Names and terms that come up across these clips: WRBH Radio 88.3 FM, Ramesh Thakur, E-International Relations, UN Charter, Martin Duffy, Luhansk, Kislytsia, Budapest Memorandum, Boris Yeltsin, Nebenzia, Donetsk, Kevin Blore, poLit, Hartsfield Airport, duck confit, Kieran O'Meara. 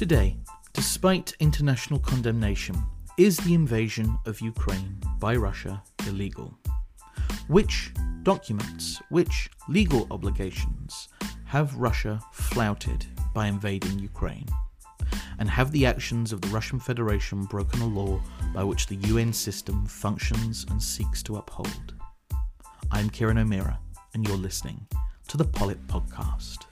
Today, despite international condemnation, is the invasion of Ukraine by Russia illegal? Which documents, which legal obligations have Russia flouted by invading Ukraine? And have the actions of the Russian Federation broken a law by which the UN system functions and seeks to uphold? I'm Kieran O'Meara, and you're listening to the poLit podcast.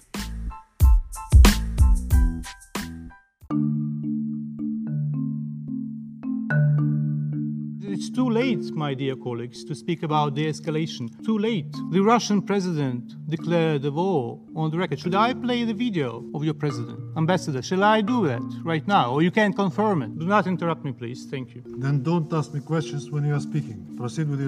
It's too late, my dear colleagues, to speak about de-escalation. Too late. The Russian president declared the war on the record. Should I play the video of your president? Ambassador, shall I do that right now? Or you can confirm it. Do not interrupt me, please. Thank you. Then don't ask me questions when you are speaking. Proceed with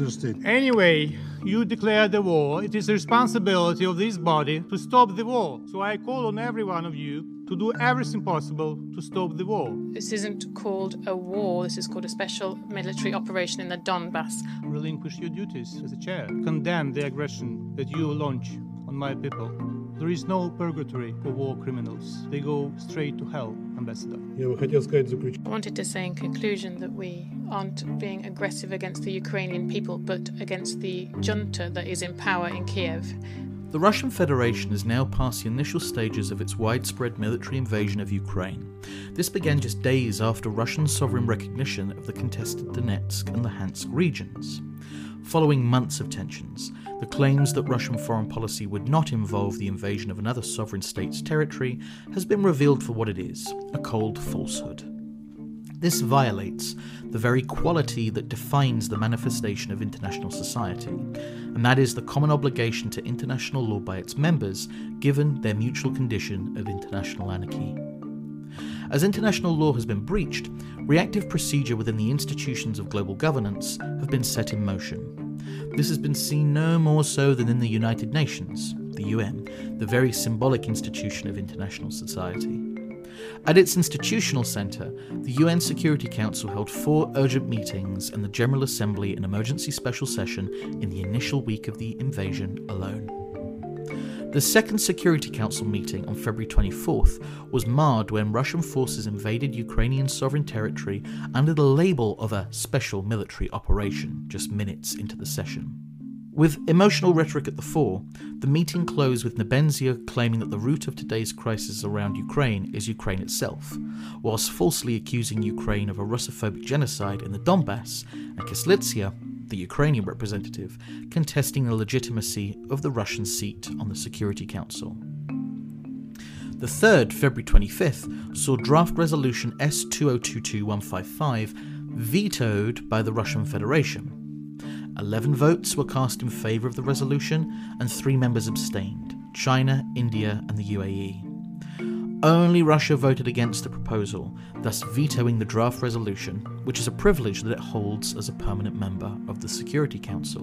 your statement. Anyway, you declared the war. It is the responsibility of this body to stop the war. So I call on every one of you to do everything possible to stop the war. This isn't called a war, this is called a special military operation in the Donbass. Relinquish your duties as a chair. Condemn the aggression that you launch on my people. There is no purgatory for war criminals. They go straight to hell, Ambassador. I wanted to say in conclusion that we aren't being aggressive against the Ukrainian people, but against the junta that is in power in Kiev. The Russian Federation is now past the initial stages of its widespread military invasion of Ukraine. This began just days after Russian sovereign recognition of the contested Donetsk and Luhansk regions. Following months of tensions, the claims that Russian foreign policy would not involve the invasion of another sovereign state's territory has been revealed for what it is, a cold falsehood. This violates the very quality that defines the manifestation of international society, and that is the common obligation to international law by its members, given their mutual condition of international anarchy. As international law has been breached, reactive procedure within the institutions of global governance have been set in motion. This has been seen no more so than in the United Nations, the UN, the very symbolic institution of international society. At its institutional centre, the UN Security Council held 4 urgent meetings and the General Assembly an emergency special session in the initial week of the invasion alone. The second Security Council meeting on February 24th was marred when Russian forces invaded Ukrainian sovereign territory under the label of a special military operation just minutes into the session. With emotional rhetoric at the fore, the meeting closed with Nebenzia claiming that the root of today's crisis around Ukraine is Ukraine itself, whilst falsely accusing Ukraine of a Russophobic genocide in the Donbass, and Kislytsia, the Ukrainian representative, contesting the legitimacy of the Russian seat on the Security Council. The third, February 25th, saw draft resolution S2022-155 vetoed by the Russian Federation. 11 votes were cast in favour of the resolution, and 3 members abstained: China, India and the UAE. Only Russia voted against the proposal, thus vetoing the draft resolution, which is a privilege that it holds as a permanent member of the Security Council.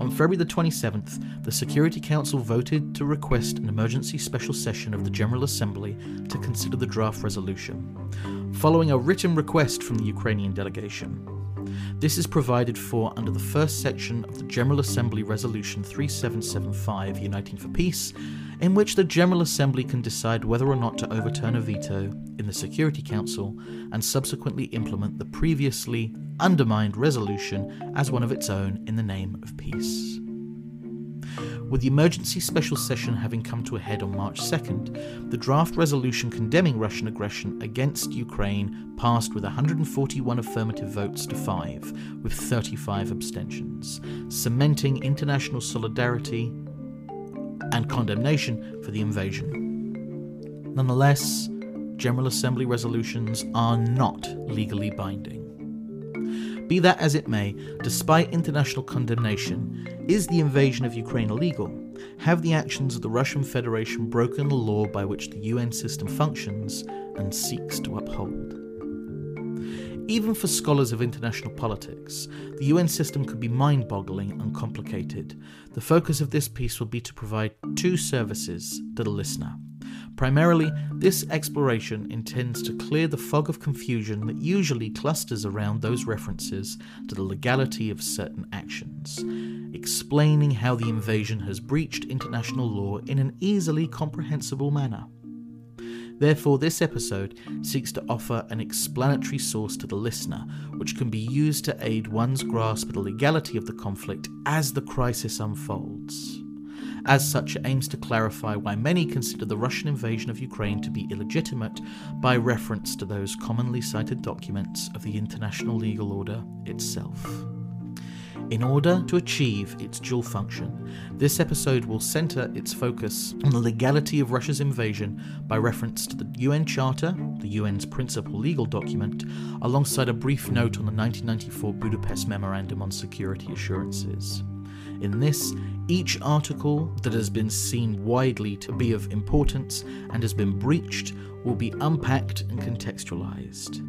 On February the 27th, the Security Council voted to request an emergency special session of the General Assembly to consider the draft resolution, following a written request from the Ukrainian delegation. This is provided for under the first section of the General Assembly Resolution 3775, Uniting for Peace, in which the General Assembly can decide whether or not to overturn a veto in the Security Council and subsequently implement the previously undermined resolution as one of its own in the name of peace. With the emergency special session having come to a head on March 2nd, the draft resolution condemning Russian aggression against Ukraine passed with 141 affirmative votes to 5, with 35 abstentions, cementing international solidarity and condemnation for the invasion. Nonetheless, General Assembly resolutions are not legally binding. Be that as it may, despite international condemnation, is the invasion of Ukraine illegal? Have the actions of the Russian Federation broken the law by which the UN system functions and seeks to uphold? Even for scholars of international politics, the UN system could be mind-boggling and complicated. The focus of this piece will be to provide 2 services to the listener. Primarily, this exploration intends to clear the fog of confusion that usually clusters around those references to the legality of certain actions, explaining how the invasion has breached international law in an easily comprehensible manner. Therefore, this episode seeks to offer an explanatory source to the listener, which can be used to aid one's grasp of the legality of the conflict as the crisis unfolds. As such, it aims to clarify why many consider the Russian invasion of Ukraine to be illegitimate by reference to those commonly cited documents of the international legal order itself. In order to achieve its dual function, this episode will centre its focus on the legality of Russia's invasion by reference to the UN Charter, the UN's principal legal document, alongside a brief note on the 1994 Budapest Memorandum on Security Assurances. In this, each article that has been seen widely to be of importance and has been breached will be unpacked and contextualised.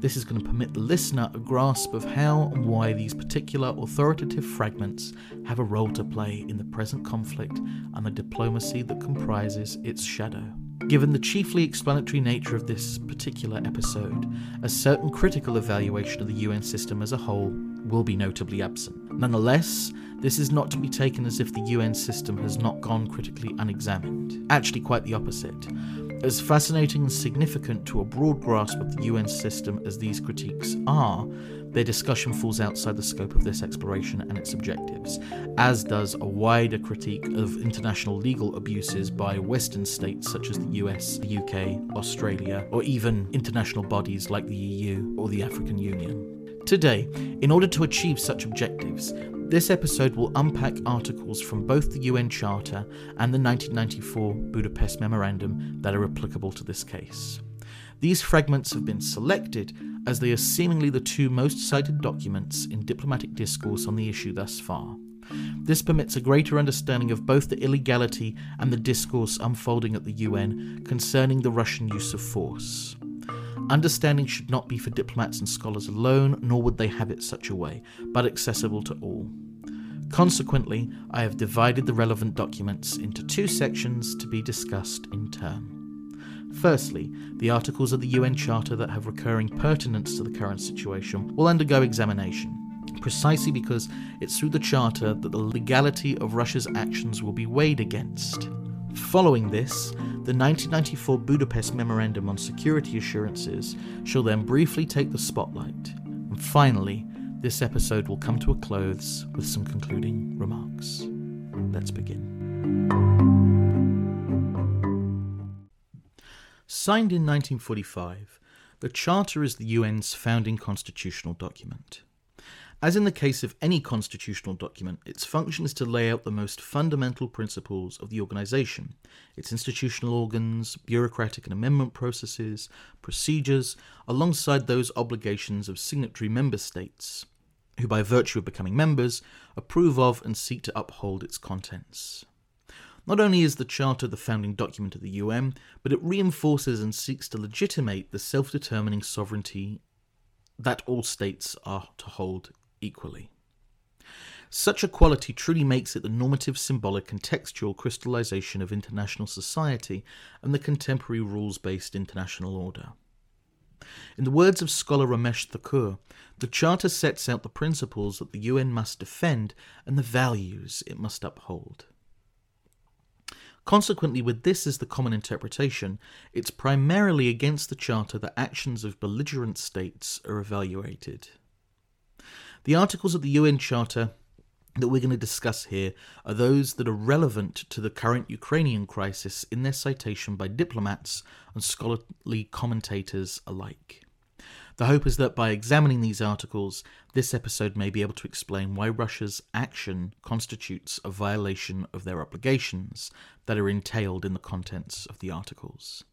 This is going to permit the listener a grasp of how and why these particular authoritative fragments have a role to play in the present conflict and the diplomacy that comprises its shadow. Given the chiefly explanatory nature of this particular episode, a certain critical evaluation of the UN system as a whole will be notably absent. Nonetheless, this is not to be taken as if the UN system has not gone critically unexamined. Actually, quite the opposite. As fascinating and significant to a broad grasp of the UN system as these critiques are, their discussion falls outside the scope of this exploration and its objectives, as does a wider critique of international legal abuses by Western states such as the US, the UK, Australia, or even international bodies like the EU or the African Union. Today, in order to achieve such objectives, this episode will unpack articles from both the UN Charter and the 1994 Budapest Memorandum that are applicable to this case. These fragments have been selected as they are seemingly the two most cited documents in diplomatic discourse on the issue thus far. This permits a greater understanding of both the illegality and the discourse unfolding at the UN concerning the Russian use of force. Understanding should not be for diplomats and scholars alone, nor would they have it such a way, but accessible to all. Consequently, I have divided the relevant documents into two sections to be discussed in turn. Firstly, the articles of the UN Charter that have recurring pertinence to the current situation will undergo examination, precisely because it's through the Charter that the legality of Russia's actions will be weighed against. Following this, the 1994 Budapest Memorandum on Security Assurances shall then briefly take the spotlight. And finally, this episode will come to a close with some concluding remarks. Let's begin. Signed in 1945, the Charter is the UN's founding constitutional document. As in the case of any constitutional document, its function is to lay out the most fundamental principles of the organisation, its institutional organs, bureaucratic and amendment processes, procedures, alongside those obligations of signatory member states, who by virtue of becoming members, approve of and seek to uphold its contents. Not only is the Charter the founding document of the UN, but it reinforces and seeks to legitimate the self-determining sovereignty that all states are to hold equally. Such equality truly makes it the normative, symbolic and textual crystallisation of international society and the contemporary rules-based international order. In the words of scholar Ramesh Thakur, the Charter sets out the principles that the UN must defend and the values it must uphold. Consequently, with this as the common interpretation, it's primarily against the Charter that actions of belligerent states are evaluated. The articles of the UN Charter that we're going to discuss here are those that are relevant to the current Ukrainian crisis in their citation by diplomats and scholarly commentators alike. The hope is that by examining these articles, this episode may be able to explain why Russia's action constitutes a violation of their obligations that are entailed in the contents of the articles.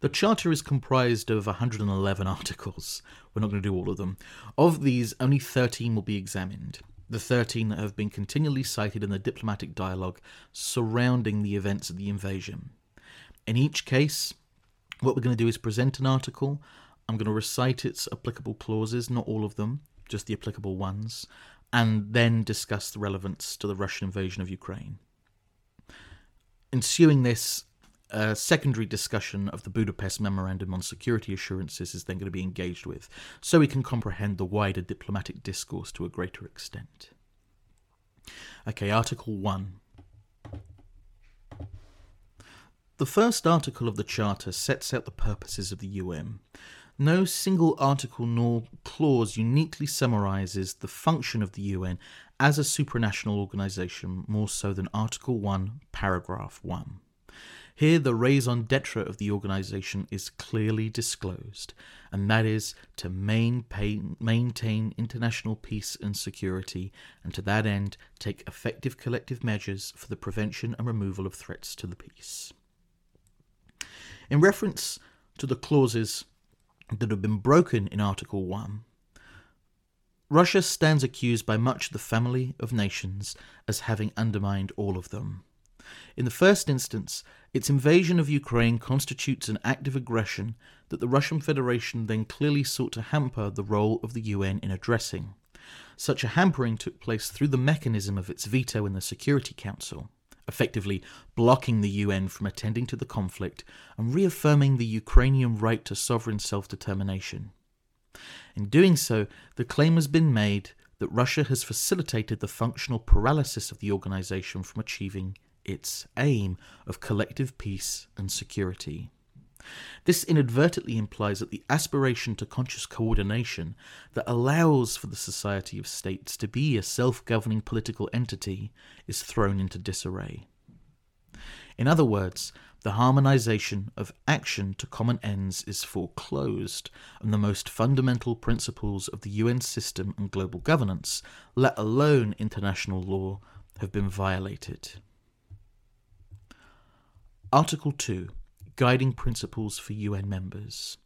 The Charter is comprised of 111 articles. We're not going to do all of them. Of these, only 13 will be examined, the 13 that have been continually cited in the diplomatic dialogue surrounding the events of the invasion. In each case, what we're going to do is present an article. I'm going to recite its applicable clauses, not all of them, just the applicable ones, and then discuss the relevance to the Russian invasion of Ukraine. Ensuing this, a secondary discussion of the Budapest Memorandum on Security Assurances is then going to be engaged with, so we can comprehend the wider diplomatic discourse to a greater extent. Okay, Article 1. The first article of the Charter sets out the purposes of the UN. No single article nor clause uniquely summarises the function of the UN as a supranational organisation more so than Article 1, Paragraph 1. Here the raison d'etre of the organisation is clearly disclosed, and that is to maintain international peace and security, and to that end take effective collective measures for the prevention and removal of threats to the peace. In reference to the clauses that have been broken in Article 1, Russia stands accused by much of the family of nations as having undermined all of them. In the first instance, its invasion of Ukraine constitutes an act of aggression that the Russian Federation then clearly sought to hamper the role of the UN in addressing. Such a hampering took place through the mechanism of its veto in the Security Council, effectively blocking the UN from attending to the conflict and reaffirming the Ukrainian right to sovereign self-determination. In doing so, the claim has been made that Russia has facilitated the functional paralysis of the organisation from achieving its aim of collective peace and security. This inadvertently implies that the aspiration to conscious coordination that allows for the society of states to be a self-governing political entity is thrown into disarray. In other words, the harmonisation of action to common ends is foreclosed, and the most fundamental principles of the UN system and global governance, let alone international law, have been violated. Article 2, Guiding Principles for UN Members.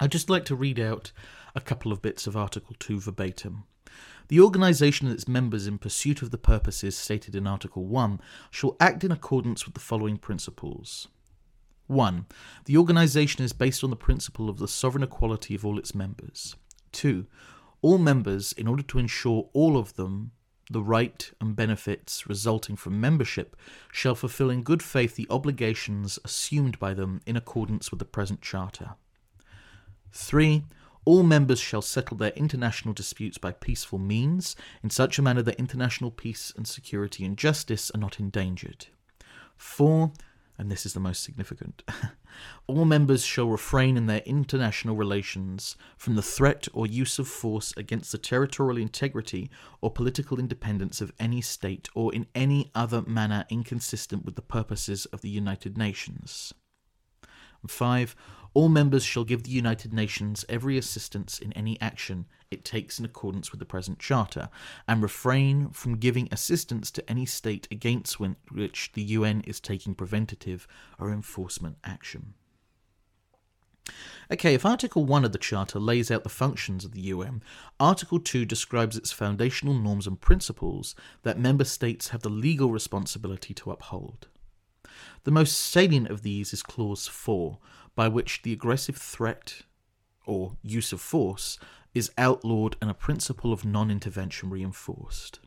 I'd just like to read out a couple of bits of Article 2 verbatim. The organisation and its members in pursuit of the purposes stated in Article 1 shall act in accordance with the following principles. 1. The organisation is based on the principle of the sovereign equality of all its members. 2. All members, in order to ensure all of them the right and benefits resulting from membership, shall fulfil in good faith the obligations assumed by them in accordance with the present Charter. 3. All members shall settle their international disputes by peaceful means, in such a manner that international peace and security and justice are not endangered. 4. And this is the most significant. All members shall refrain in their international relations from the threat or use of force against the territorial integrity or political independence of any state or in any other manner inconsistent with the purposes of the United Nations. And 5. All members shall give the United Nations every assistance in any action it takes in accordance with the present Charter, and refrain from giving assistance to any state against which the UN is taking preventative or enforcement action. Okay, if Article 1 of the Charter lays out the functions of the UN, Article 2 describes its foundational norms and principles that member states have the legal responsibility to uphold. The most salient of these is Clause 4, by which the aggressive threat or use of force is outlawed and a principle of non-intervention reinforced.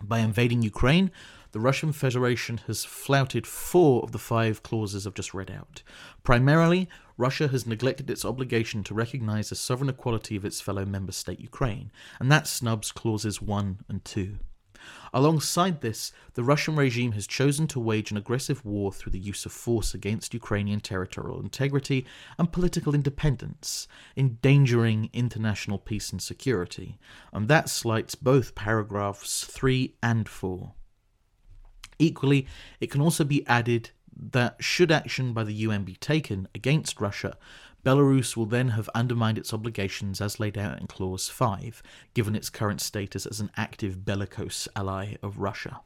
By invading Ukraine, the Russian Federation has flouted 4 of the 5 clauses I've just read out. Primarily, Russia has neglected its obligation to recognise the sovereign equality of its fellow member state Ukraine, and that snubs clauses 1 and 2. Alongside this, the Russian regime has chosen to wage an aggressive war through the use of force against Ukrainian territorial integrity and political independence, endangering international peace and security, and that slights both paragraphs 3 and 4. Equally, it can also be added that should action by the UN be taken against Russia, Belarus will then have undermined its obligations as laid out in Clause 5, given its current status as an active bellicose ally of Russia.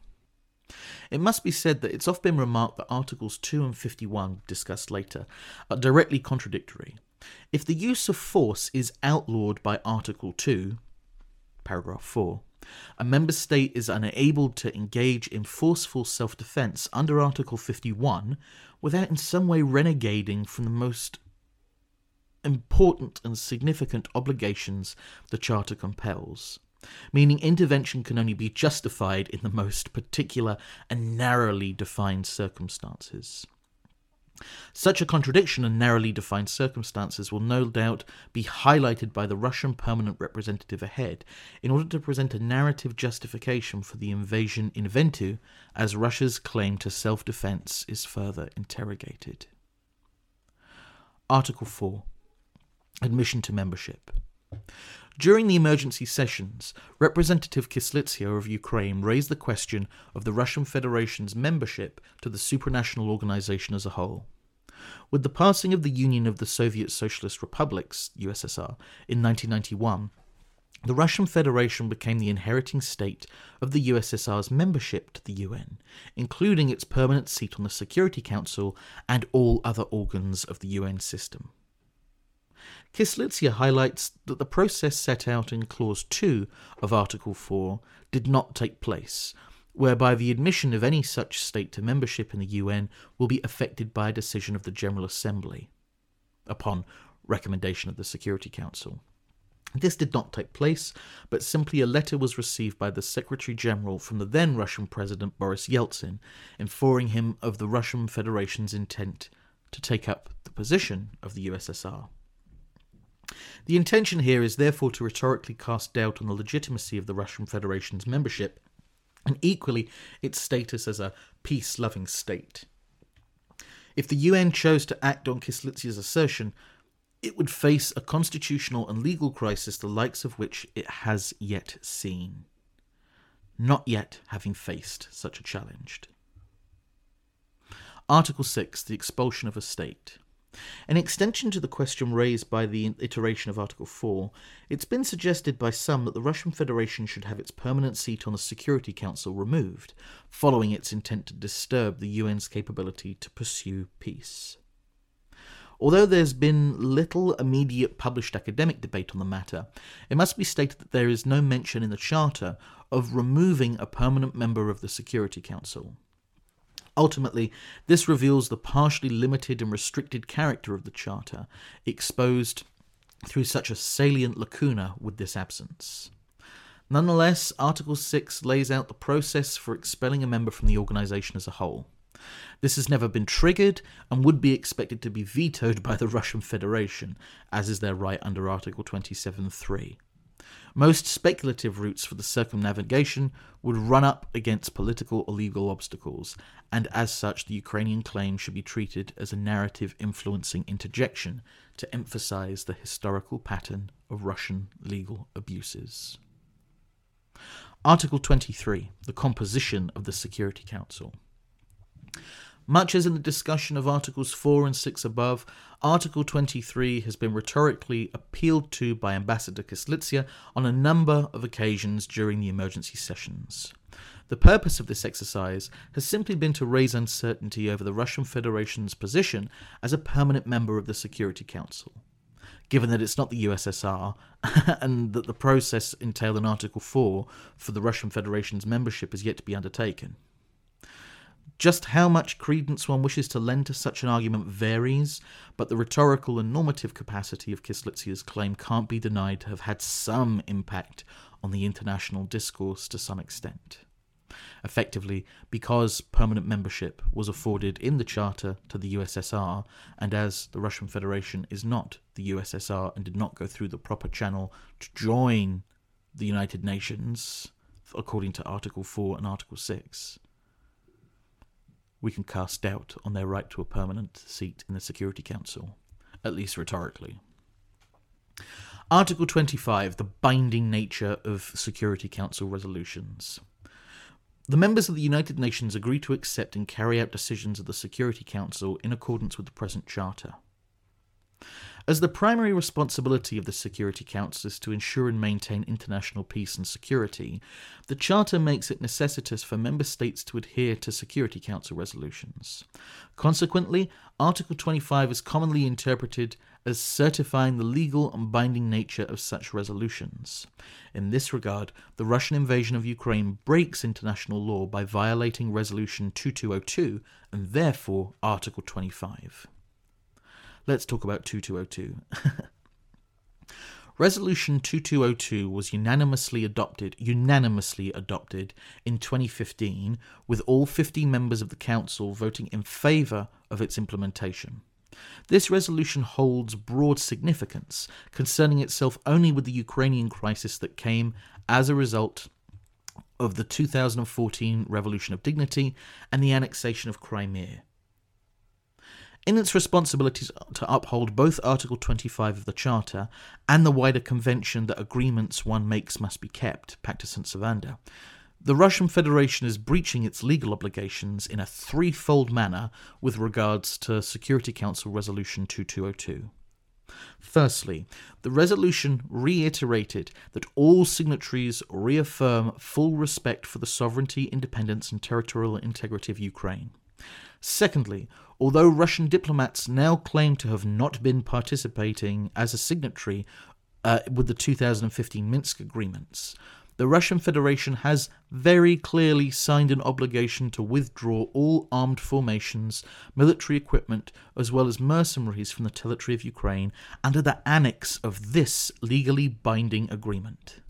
It must be said that it's often been remarked that Articles 2 and 51, discussed later, are directly contradictory. If the use of force is outlawed by Article 2, Paragraph 4, a member state is unable to engage in forceful self-defence under Article 51 without in some way renegading from the most important and significant obligations the Charter compels, meaning intervention can only be justified in the most particular and narrowly defined circumstances. Such a contradiction in narrowly defined circumstances will no doubt be highlighted by the Russian permanent representative ahead in order to present a narrative justification for the invasion in Ventu as Russia's claim to self-defense is further interrogated. Article 4. Admission to membership. During the emergency sessions, Representative Kislytsia of Ukraine raised the question of the Russian Federation's membership to the supranational organization as a whole. With the passing of the Union of the Soviet Socialist Republics, USSR, in 1991, the Russian Federation became the inheriting state of the USSR's membership to the UN, including its permanent seat on the Security Council and all other organs of the UN system. Kislytsia highlights that the process set out in Clause 2 of Article 4 did not take place, whereby the admission of any such state to membership in the UN will be affected by a decision of the General Assembly, upon recommendation of the Security Council. This did not take place, but simply a letter was received by the Secretary-General from the then Russian President Boris Yeltsin, informing him of the Russian Federation's intent to take up the position of the USSR. The intention here is therefore to rhetorically cast doubt on the legitimacy of the Russian Federation's membership, and equally its status as a peace-loving state. If the UN chose to act on Kislytsia's assertion, it would face a constitutional and legal crisis the likes of which it has yet seen, not yet having faced such a challenge. Article 6. The expulsion of a state. An extension to the question raised by the iteration of Article 4, it's been suggested by some that the Russian Federation should have its permanent seat on the Security Council removed, following its intent to disturb the UN's capability to pursue peace. Although there's been little immediate published academic debate on the matter, it must be stated that there is no mention in the Charter of removing a permanent member of the Security Council. Ultimately, this reveals the partially limited and restricted character of the Charter, exposed through such a salient lacuna with this absence. Nonetheless, Article 6 lays out the process for expelling a member from the organisation as a whole. This has never been triggered and would be expected to be vetoed by the Russian Federation, as is their right under Article 27.3. Most speculative routes for the circumnavigation would run up against political or legal obstacles, and as such the Ukrainian claim should be treated as a narrative-influencing interjection to emphasise the historical pattern of Russian legal abuses. Article 23. The composition of the Security Council. Much as in the discussion of Articles 4 and 6 above, Article 23 has been rhetorically appealed to by Ambassador Kislytsia on a number of occasions during the emergency sessions. The purpose of this exercise has simply been to raise uncertainty over the Russian Federation's position as a permanent member of the Security Council, given that it's not the USSR and that the process entailed in Article 4 for the Russian Federation's membership is yet to be undertaken. Just how much credence one wishes to lend to such an argument varies, but the rhetorical and normative capacity of Kislytsia's claim can't be denied to have had some impact on the international discourse to some extent. Effectively, because permanent membership was afforded in the Charter to the USSR, and as the Russian Federation is not the USSR and did not go through the proper channel to join the United Nations, according to Article 4 and Article 6, we can cast doubt on their right to a permanent seat in the Security Council, at least rhetorically. Article 25, the binding nature of Security Council resolutions. The members of the United Nations agree to accept and carry out decisions of the Security Council in accordance with the present Charter. As the primary responsibility of the Security Council is to ensure and maintain international peace and security, the Charter makes it necessitous for member states to adhere to Security Council resolutions. Consequently, Article 25 is commonly interpreted as certifying the legal and binding nature of such resolutions. In this regard, the Russian invasion of Ukraine breaks international law by violating Resolution 2202 and therefore Article 25. Let's talk about 2202. Resolution 2202 was unanimously adopted in 2015, with all 50 members of the Council voting in favour of its implementation. This resolution holds broad significance, concerning itself only with the Ukrainian crisis that came as a result of the 2014 Revolution of Dignity and the annexation of Crimea. In its responsibilities to uphold both Article 25 of the Charter and the wider convention that agreements one makes must be kept, Pacta Sunt Servanda, the Russian Federation is breaching its legal obligations in a threefold manner with regards to Security Council Resolution 2202. Firstly, the resolution reiterated that all signatories reaffirm full respect for the sovereignty, independence and territorial integrity of Ukraine. Secondly, although Russian diplomats now claim to have not been participating as a signatory with the 2015 Minsk agreements, the Russian Federation has very clearly signed an obligation to withdraw all armed formations, military equipment, as well as mercenaries from the territory of Ukraine under the annex of this legally binding agreement.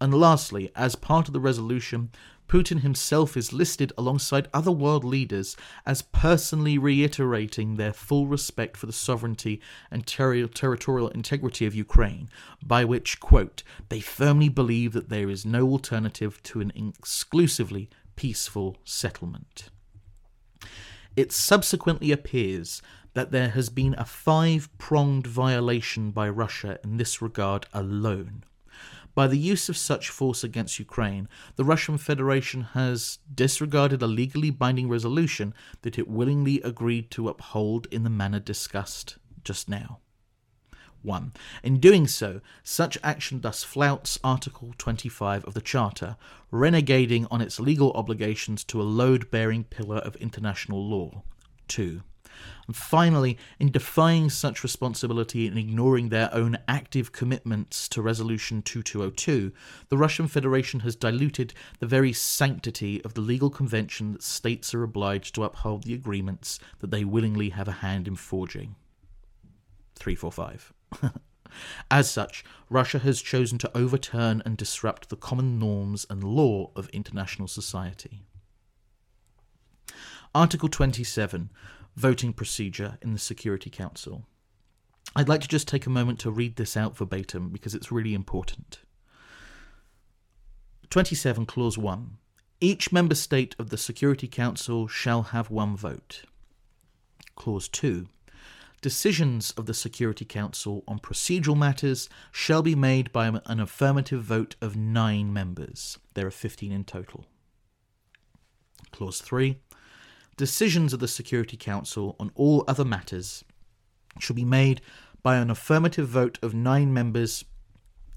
And lastly, as part of the resolution, Putin himself is listed alongside other world leaders as personally reiterating their full respect for the sovereignty and territorial integrity of Ukraine, by which, quote, they firmly believe that there is no alternative to an exclusively peaceful settlement. It subsequently appears that there has been a 5-pronged violation by Russia in this regard alone. By the use of such force against Ukraine, the Russian Federation has disregarded a legally binding resolution that it willingly agreed to uphold in the manner discussed just now. 1. In doing so, such action thus flouts Article 25 of the Charter, renegading on its legal obligations to a load-bearing pillar of international law. 2. And finally, in defying such responsibility and ignoring their own active commitments to Resolution 2202, the Russian Federation has diluted the very sanctity of the legal convention that states are obliged to uphold the agreements that they willingly have a hand in forging. 345. As such, Russia has chosen to overturn and disrupt the common norms and law of international society. Article 27. Voting procedure in the Security Council. I'd like to just take a moment to read this out verbatim because it's really important. 27 Clause 1. Each member state of the Security Council shall have one vote. Clause 2. Decisions of the Security Council on procedural matters shall be made by an affirmative vote of 9 members. There are 15 in total. Clause 3. Decisions of the Security Council on all other matters shall be made by an affirmative vote of 9 members,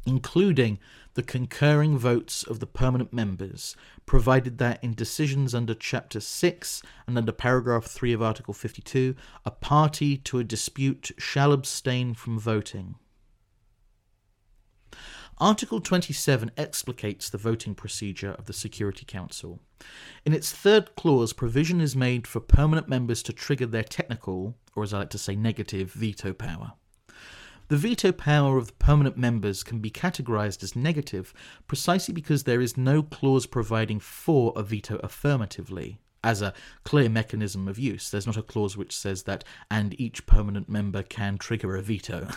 including the concurring votes of the permanent members, provided that in decisions under Chapter 6 and under Paragraph 3 of Article 52, a party to a dispute shall abstain from voting. Article 27 explicates the voting procedure of the Security Council. In its third clause, provision is made for permanent members to trigger their technical, or as I like to say, negative, veto power. The veto power of the permanent members can be categorised as negative precisely because there is no clause providing for a veto affirmatively, as a clear mechanism of use. There's not a clause which says that, and each permanent member can trigger a veto.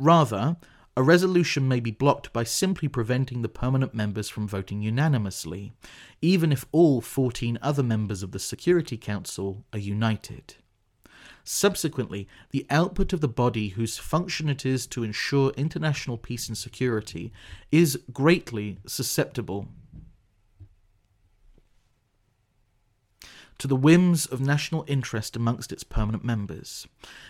Rather, a resolution may be blocked by simply preventing the permanent members from voting unanimously, even if all 14 other members of the Security Council are united. Subsequently, the output of the body whose function it is to ensure international peace and security is greatly susceptible to the whims of national interest amongst its permanent members.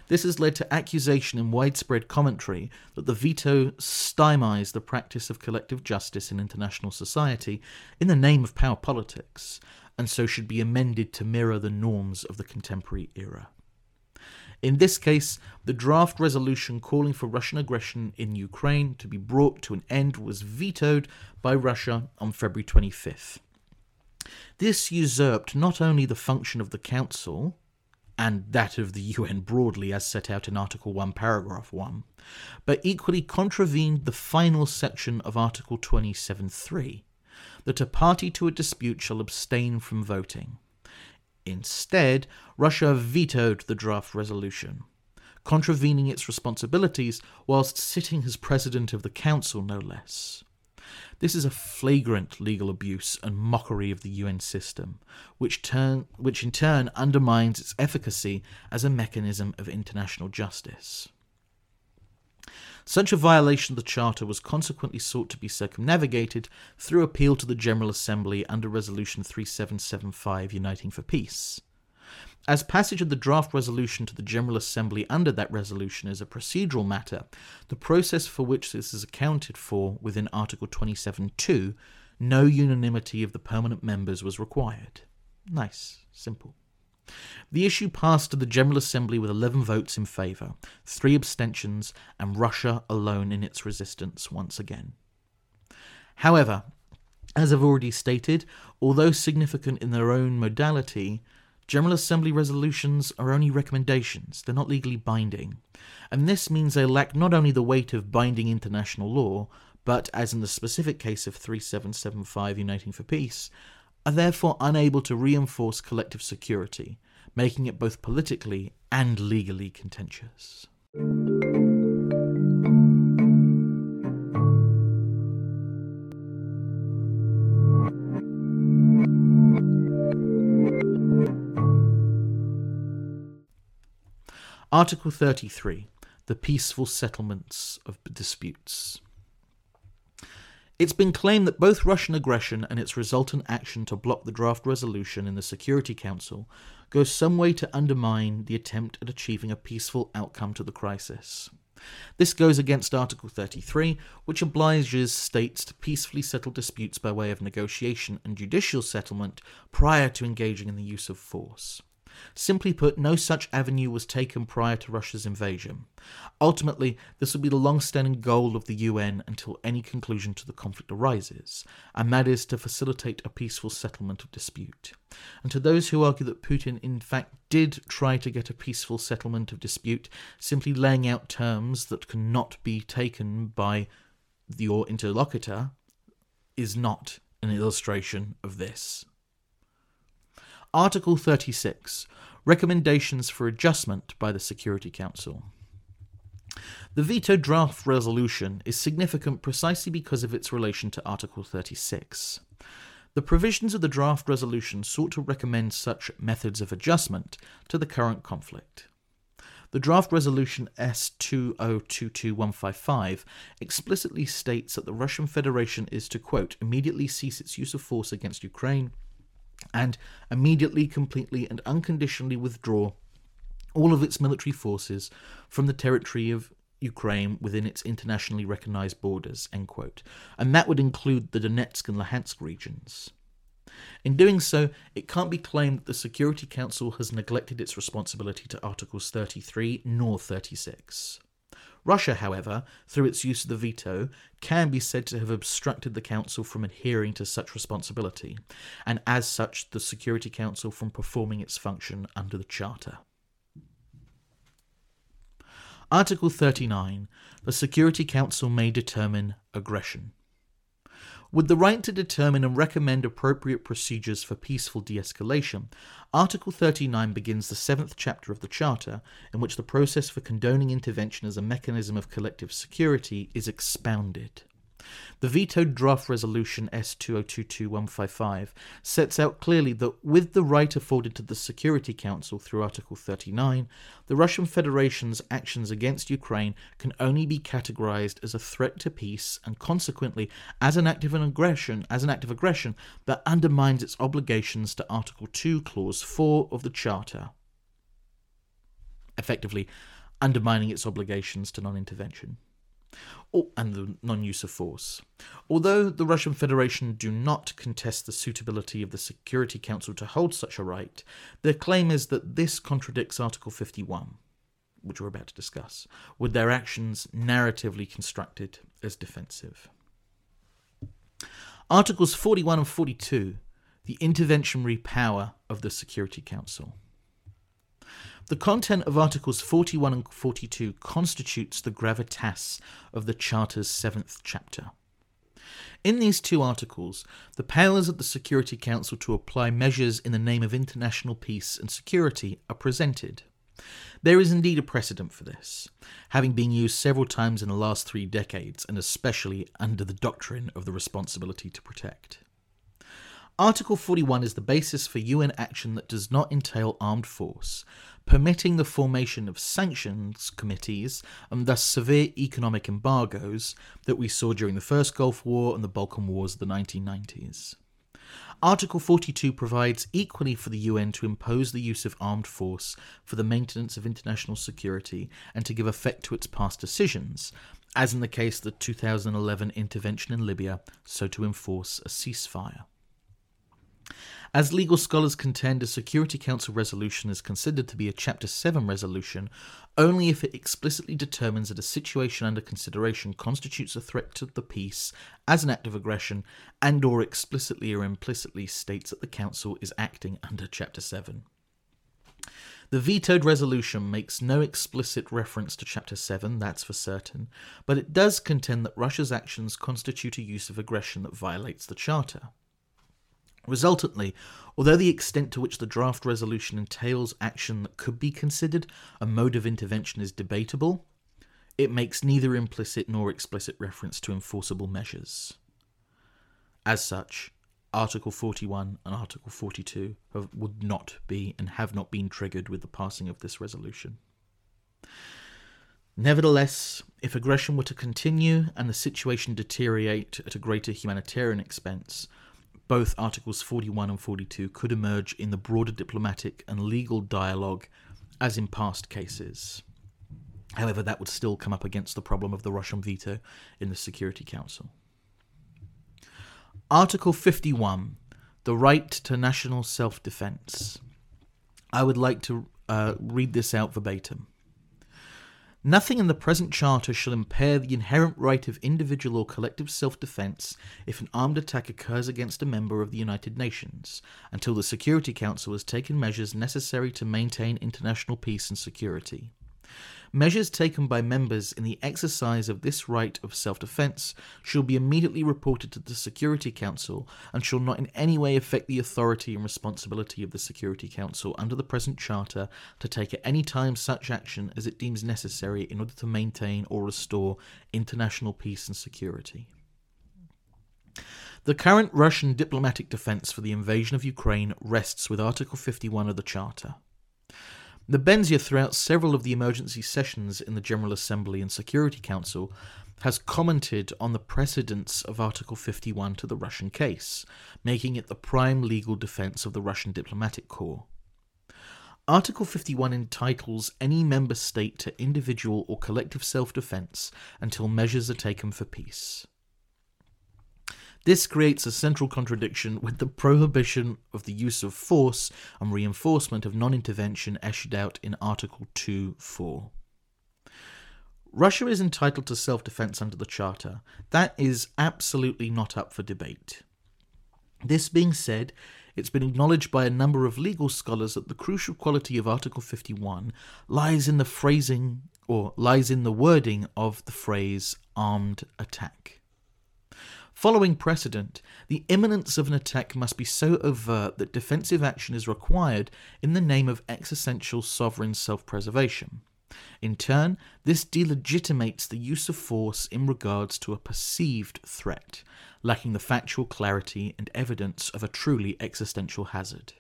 This has led to accusation and widespread commentary that the veto stymies the practice of collective justice in international society in the name of power politics, and so should be amended to mirror the norms of the contemporary era. In this case, the draft resolution calling for Russian aggression in Ukraine to be brought to an end was vetoed by Russia on February 25th. This usurped not only the function of the Council, and that of the UN broadly as set out in Article 1, Paragraph 1, but equally contravened the final section of Article 27.3, that a party to a dispute shall abstain from voting. Instead, Russia vetoed the draft resolution, contravening its responsibilities whilst sitting as president of the council, no less. This is a flagrant legal abuse and mockery of the UN system, which in turn undermines its efficacy as a mechanism of international justice. Such a violation of the Charter was consequently sought to be circumnavigated through appeal to the General Assembly under Resolution 3775 Uniting for Peace. As passage of the draft resolution to the General Assembly under that resolution is a procedural matter, the process for which this is accounted for within Article 27.2, no unanimity of the permanent members was required. Nice, simple. The issue passed to the General Assembly with 11 votes in favour, 3 abstentions, and Russia alone in its resistance once again. However, as I've already stated, although significant in their own modality, General Assembly resolutions are only recommendations, they're not legally binding, and this means they lack not only the weight of binding international law, but, as in the specific case of 3775 Uniting for Peace, are therefore unable to reinforce collective security, making it both politically and legally contentious. Article 33, the peaceful settlements of disputes. It's been claimed that both Russian aggression and its resultant action to block the draft resolution in the Security Council goes some way to undermine the attempt at achieving a peaceful outcome to the crisis. This goes against Article 33, which obliges states to peacefully settle disputes by way of negotiation and judicial settlement prior to engaging in the use of force. Simply put, no such avenue was taken prior to Russia's invasion. Ultimately, this will be the long-standing goal of the UN until any conclusion to the conflict arises, and that is to facilitate a peaceful settlement of dispute. And to those who argue that Putin in fact did try to get a peaceful settlement of dispute, simply laying out terms that cannot be taken by your interlocutor is not an illustration of this. Article 36, recommendations for adjustment by the Security Council. The veto draft resolution is significant precisely because of its relation to Article 36. The provisions of the draft resolution sought to recommend such methods of adjustment to the current conflict. The draft resolution S2022-155 explicitly states that the Russian Federation is to, quote, immediately cease its use of force against Ukraine, and immediately, completely, and unconditionally withdraw all of its military forces from the territory of Ukraine within its internationally recognised borders, end quote. And that would include the Donetsk and Luhansk regions. In doing so, it can't be claimed that the Security Council has neglected its responsibility to Articles 33 nor 36. Russia, however, through its use of the veto, can be said to have obstructed the Council from adhering to such responsibility, and as such the Security Council from performing its function under the Charter. Article 39. The Security Council may determine aggression. With the right to determine and recommend appropriate procedures for peaceful de-escalation, Article 39 begins the 7th chapter of the Charter, in which the process for condoning intervention as a mechanism of collective security is expounded. The vetoed draft resolution S2022-155 sets out clearly that with the right afforded to the Security Council through Article 39, the Russian Federation's actions against Ukraine can only be categorized as a threat to peace and consequently as an act of aggression that undermines its obligations to Article 2, Clause 4 of the Charter, effectively undermining its obligations to non-intervention. And the non-use of force. Although the Russian Federation do not contest the suitability of the Security Council to hold such a right, their claim is that this contradicts Article 51, which we're about to discuss, with their actions narratively constructed as defensive. Articles 41 and 42, the interventionary power of the Security Council. The content of Articles 41 and 42 constitutes the gravitas of the Charter's 7th chapter. In these two articles, the powers of the Security Council to apply measures in the name of international peace and security are presented. There is indeed a precedent for this, having been used several times in the last 3 decades, and especially under the doctrine of the responsibility to protect. Article 41 is the basis for UN action that does not entail armed force, permitting the formation of sanctions committees and thus severe economic embargoes that we saw during the First Gulf War and the Balkan Wars of the 1990s. Article 42 provides equally for the UN to impose the use of armed force for the maintenance of international security and to give effect to its past decisions, as in the case of the 2011 intervention in Libya, so to enforce a ceasefire. As legal scholars contend, a Security Council resolution is considered to be a Chapter 7 resolution only if it explicitly determines that a situation under consideration constitutes a threat to the peace as an act of aggression and or explicitly or implicitly states that the Council is acting under Chapter 7. The vetoed resolution makes no explicit reference to Chapter 7, that's for certain, but it does contend that Russia's actions constitute a use of aggression that violates the Charter. Resultantly, although the extent to which the draft resolution entails action that could be considered a mode of intervention is debatable, it makes neither implicit nor explicit reference to enforceable measures. As such, Article 41 and Article 42 would not be and have not been triggered with the passing of this resolution. Nevertheless, if aggression were to continue and the situation deteriorate at a greater humanitarian expense, both Articles 41 and 42 could emerge in the broader diplomatic and legal dialogue as in past cases. However, that would still come up against the problem of the Russian veto in the Security Council. Article 51, the right to national self-defense. I would like to read this out verbatim. Nothing in the present Charter shall impair the inherent right of individual or collective self-defence if an armed attack occurs against a member of the United Nations, until the Security Council has taken measures necessary to maintain international peace and security. Measures taken by members in the exercise of this right of self-defence shall be immediately reported to the Security Council and shall not in any way affect the authority and responsibility of the Security Council under the present Charter to take at any time such action as it deems necessary in order to maintain or restore international peace and security. The current Russian diplomatic defence for the invasion of Ukraine rests with Article 51 of the Charter. Nebenzia, throughout several of the emergency sessions in the General Assembly and Security Council, has commented on the precedence of Article 51 to the Russian case, making it the prime legal defence of the Russian diplomatic corps. Article 51 entitles any member state to individual or collective self-defence until measures are taken for peace. This creates a central contradiction with the prohibition of the use of force and reinforcement of non-intervention issued out in Article 2.4. Russia is entitled to self-defense under the Charter. That is absolutely not up for debate. This being said, it's been acknowledged by a number of legal scholars that the crucial quality of Article 51 lies in the wording of the phrase armed attack. Following precedent, the imminence of an attack must be so overt that defensive action is required in the name of existential sovereign self-preservation. In turn, this delegitimates the use of force in regards to a perceived threat, lacking the factual clarity and evidence of a truly existential hazard.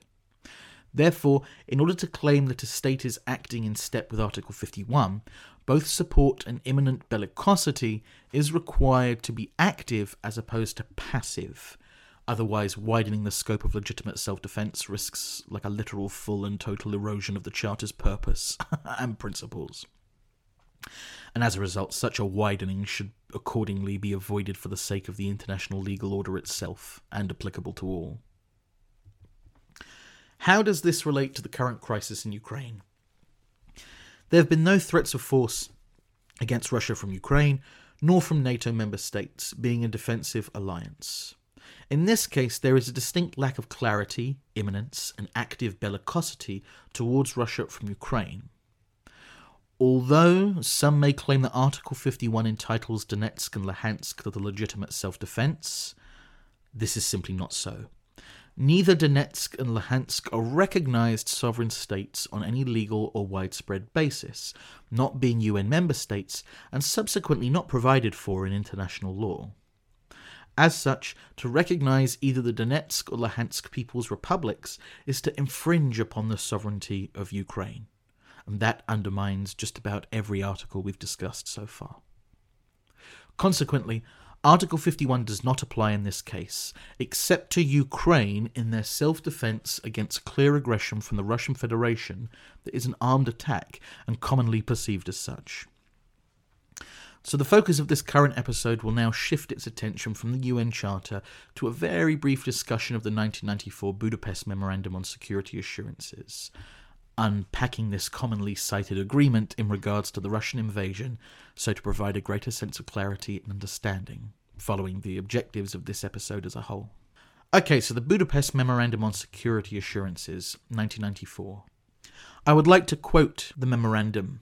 Therefore, in order to claim that a state is acting in step with Article 51, both support and imminent bellicosity is required to be active as opposed to passive. Otherwise, widening the scope of legitimate self-defense risks like a literal full and total erosion of the Charter's purpose and principles. And as a result, such a widening should accordingly be avoided for the sake of the international legal order itself and applicable to all. How does this relate to the current crisis in Ukraine? There have been no threats of force against Russia from Ukraine, nor from NATO member states, being a defensive alliance. In this case, there is a distinct lack of clarity, imminence, and active bellicosity towards Russia from Ukraine. Although some may claim that Article 51 entitles Donetsk and Luhansk to the legitimate self-defense, this is simply not so. Neither Donetsk and Luhansk are recognized sovereign states on any legal or widespread basis, not being UN member states and subsequently not provided for in international law. As such, to recognize either the Donetsk or Luhansk People's Republics is to infringe upon the sovereignty of Ukraine. And that undermines just about every article we've discussed so far. Consequently, Article 51 does not apply in this case, except to Ukraine in their self-defense against clear aggression from the Russian Federation that is an armed attack and commonly perceived as such. So the focus of this current episode will now shift its attention from the UN Charter to a very brief discussion of the 1994 Budapest Memorandum on Security Assurances, unpacking this commonly cited agreement in regards to the Russian invasion, so to provide a greater sense of clarity and understanding, following the objectives of this episode as a whole. Okay, so the Budapest Memorandum on Security Assurances, 1994. I would like to quote the memorandum.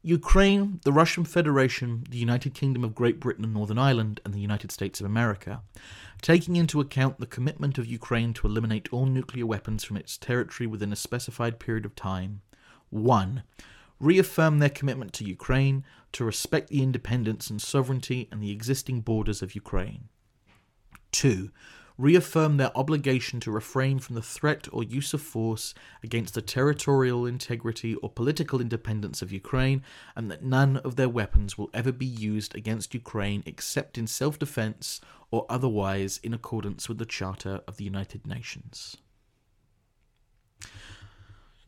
Ukraine, the Russian Federation, the United Kingdom of Great Britain and Northern Ireland, and the United States of America, taking into account the commitment of Ukraine to eliminate all nuclear weapons from its territory within a specified period of time, 1. Reaffirm their commitment to Ukraine to respect the independence and sovereignty and the existing borders of Ukraine. 2. Reaffirm their obligation to refrain from the threat or use of force against the territorial integrity or political independence of Ukraine, and that none of their weapons will ever be used against Ukraine except in self-defense or otherwise in accordance with the Charter of the United Nations.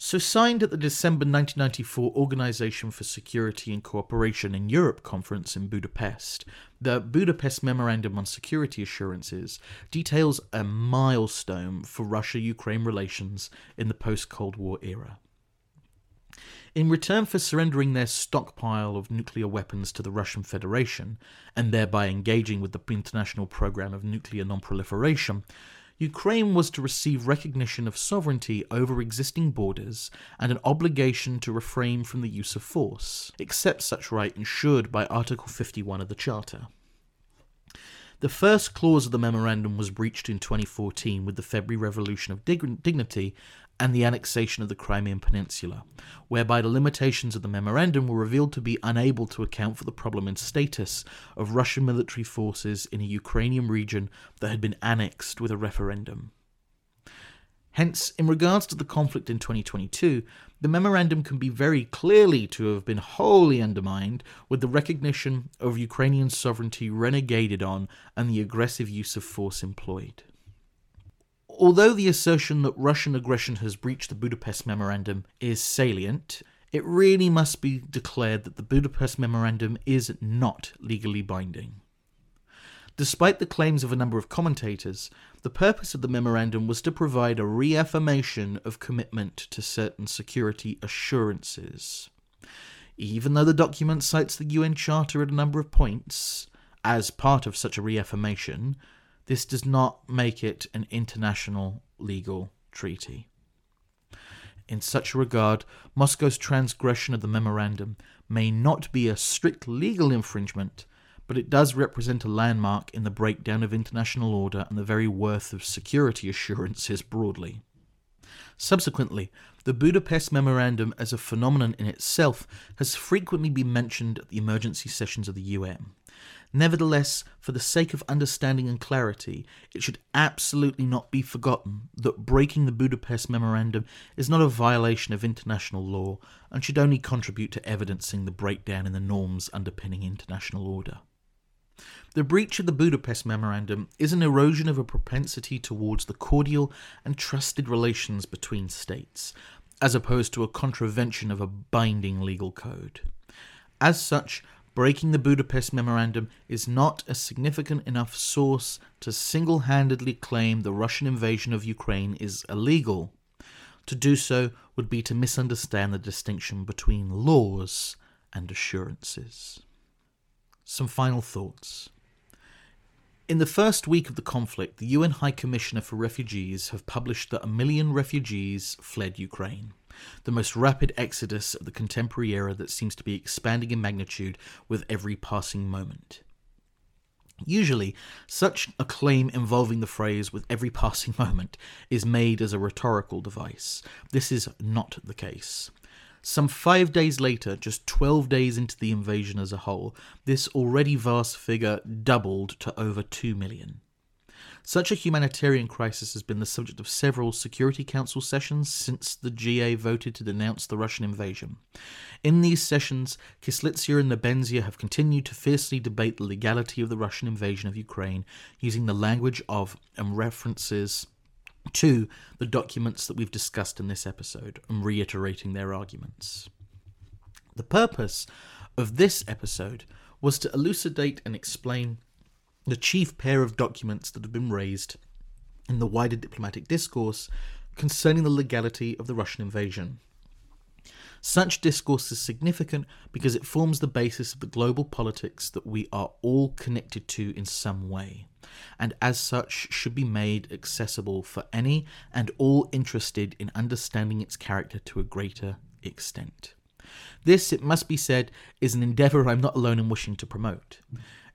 So signed at the December 1994 Organization for Security and Cooperation in Europe conference in Budapest, the Budapest Memorandum on Security Assurances details a milestone for Russia-Ukraine relations in the post-Cold War era. In return for surrendering their stockpile of nuclear weapons to the Russian Federation, and thereby engaging with the international program of nuclear non-proliferation, Ukraine was to receive recognition of sovereignty over existing borders and an obligation to refrain from the use of force, except such right ensured by Article 51 of the Charter. The first clause of the memorandum was breached in 2014 with the February Revolution of Dignity and the annexation of the Crimean Peninsula, whereby the limitations of the memorandum were revealed to be unable to account for the problem and status of Russian military forces in a Ukrainian region that had been annexed with a referendum. Hence, in regards to the conflict in 2022, the memorandum can be very clearly to have been wholly undermined with the recognition of Ukrainian sovereignty renegaded on and the aggressive use of force employed. Although the assertion that Russian aggression has breached the Budapest Memorandum is salient, it really must be declared that the Budapest Memorandum is not legally binding. Despite the claims of a number of commentators, the purpose of the memorandum was to provide a reaffirmation of commitment to certain security assurances. Even though the document cites the UN Charter at a number of points as part of such a reaffirmation, this does not make it an international legal treaty. In such a regard, Moscow's transgression of the memorandum may not be a strict legal infringement, but it does represent a landmark in the breakdown of international order and the very worth of security assurances broadly. Subsequently, the Budapest Memorandum as a phenomenon in itself has frequently been mentioned at the emergency sessions of the UN. Nevertheless, for the sake of understanding and clarity, it should absolutely not be forgotten that breaking the Budapest Memorandum is not a violation of international law and should only contribute to evidencing the breakdown in the norms underpinning international order. The breach of the Budapest Memorandum is an erosion of a propensity towards the cordial and trusted relations between states, as opposed to a contravention of a binding legal code. As such, breaking the Budapest Memorandum is not a significant enough source to single-handedly claim the Russian invasion of Ukraine is illegal. To do so would be to misunderstand the distinction between laws and assurances. Some final thoughts. In the first week of the conflict, the UN High Commissioner for Refugees have published that 1 million refugees fled Ukraine, the most rapid exodus of the contemporary era that seems to be expanding in magnitude with every passing moment. Usually, such a claim involving the phrase "with every passing moment" is made as a rhetorical device. This is not the case. Some 5 days later, just 12 days into the invasion as a whole, this already vast figure doubled to over 2 million. Such a humanitarian crisis has been the subject of several Security Council sessions since the GA voted to denounce the Russian invasion. In these sessions, Kislytsia and Nebenzia have continued to fiercely debate the legality of the Russian invasion of Ukraine, using the language of and references to the documents that we've discussed in this episode, and reiterating their arguments. The purpose of this episode was to elucidate and explain the chief pair of documents that have been raised in the wider diplomatic discourse concerning the legality of the Russian invasion. Such discourse is significant because it forms the basis of the global politics that we are all connected to in some way, and as such should be made accessible for any and all interested in understanding its character to a greater extent. This, it must be said, is an endeavour I'm not alone in wishing to promote.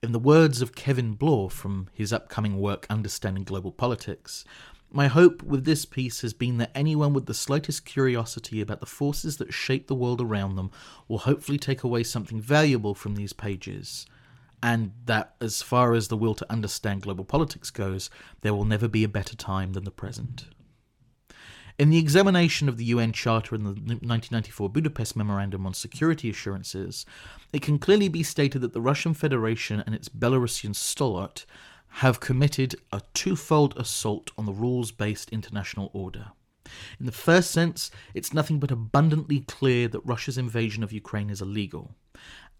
In the words of Kevin Blore from his upcoming work Understanding Global Politics, my hope with this piece has been that anyone with the slightest curiosity about the forces that shape the world around them will hopefully take away something valuable from these pages, and that as far as the will to understand global politics goes, there will never be a better time than the present. In the examination of the UN Charter and the 1994 Budapest Memorandum on security assurances, it can clearly be stated that the Russian Federation and its Belarusian stalwart have committed a twofold assault on the rules-based international order. In the first sense, it's nothing but abundantly clear that Russia's invasion of Ukraine is illegal.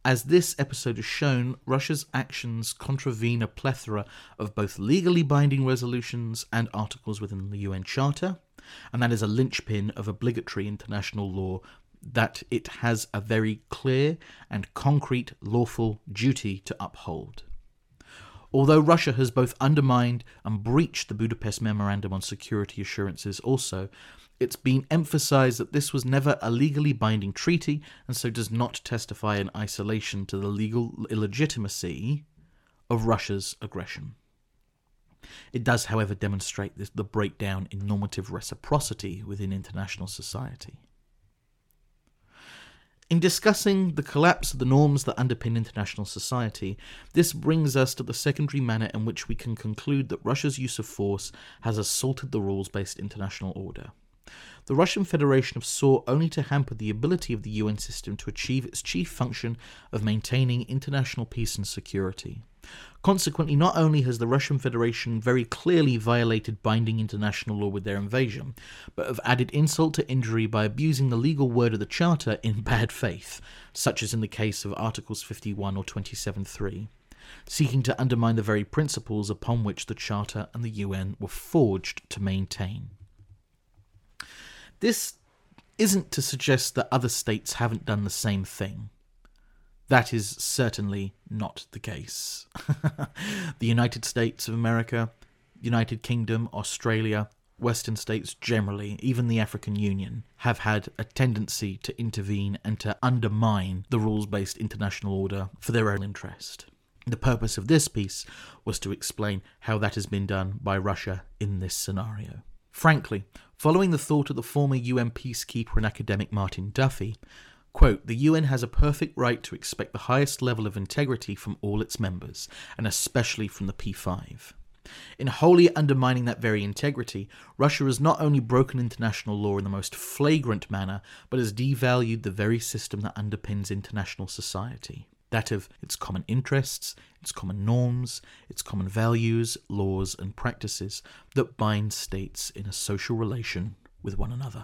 As this episode has shown, Russia's actions contravene a plethora of both legally binding resolutions and articles within the UN Charter, and that is a linchpin of obligatory international law, that it has a very clear and concrete lawful duty to uphold. Although Russia has both undermined and breached the Budapest Memorandum on security assurances also, it's been emphasised that this was never a legally binding treaty and so does not testify in isolation to the legal illegitimacy of Russia's aggression. It does, however, demonstrate the breakdown in normative reciprocity within international society. In discussing the collapse of the norms that underpin international society, this brings us to the secondary manner in which we can conclude that Russia's use of force has assaulted the rules-based international order. The Russian Federation sought only to hamper the ability of the UN system to achieve its chief function of maintaining international peace and security. Consequently, not only has the Russian Federation very clearly violated binding international law with their invasion, but have added insult to injury by abusing the legal word of the Charter in bad faith, such as in the case of Articles 51 or 27.3, seeking to undermine the very principles upon which the Charter and the UN were forged to maintain. This isn't to suggest that other states haven't done the same thing. That is certainly not the case. The United States of America, United Kingdom, Australia, Western states generally, even the African Union, have had a tendency to intervene and to undermine the rules-based international order for their own interest. The purpose of this piece was to explain how that has been done by Russia in this scenario. Frankly, following the thought of the former UN peacekeeper and academic Martin Duffy, quote, the UN has a perfect right to expect the highest level of integrity from all its members, and especially from the P5. In wholly undermining that very integrity, Russia has not only broken international law in the most flagrant manner, but has devalued the very system that underpins international society, that of its common interests, its common norms, its common values, laws and practices that bind states in a social relation with one another.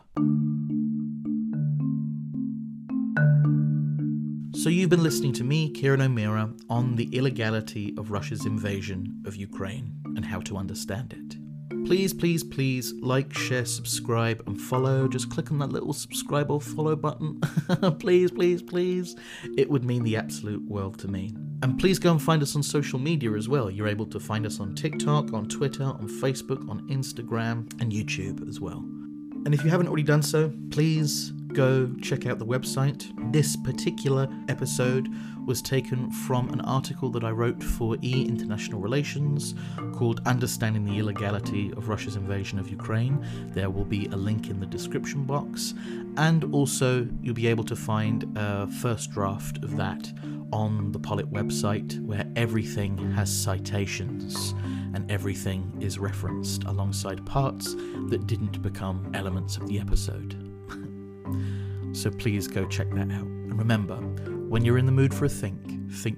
So you've been listening to me, Kieran O'Meara, on the illegality of Russia's invasion of Ukraine and how to understand it. Please like, share, subscribe and follow. Just click on that little subscribe or follow button. Please. It would mean the absolute world to me. And please go and find us on social media as well. You're able to find us on TikTok, on Twitter, on Facebook, on Instagram, and YouTube as well. And if you haven't already done so, please go check out the website. This particular episode was taken from an article that I wrote for E-International Relations called Understanding the Illegality of Russia's Invasion of Ukraine. There will be a link in the description box, and also you'll be able to find a first draft of that on the poLit website, where everything has citations and everything is referenced alongside parts that didn't become elements of the episode. So please go check that out. And remember, when you're in the mood for a think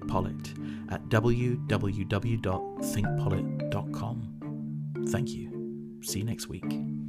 poLit at www.thinkpolit.com. Thank you. See you next week.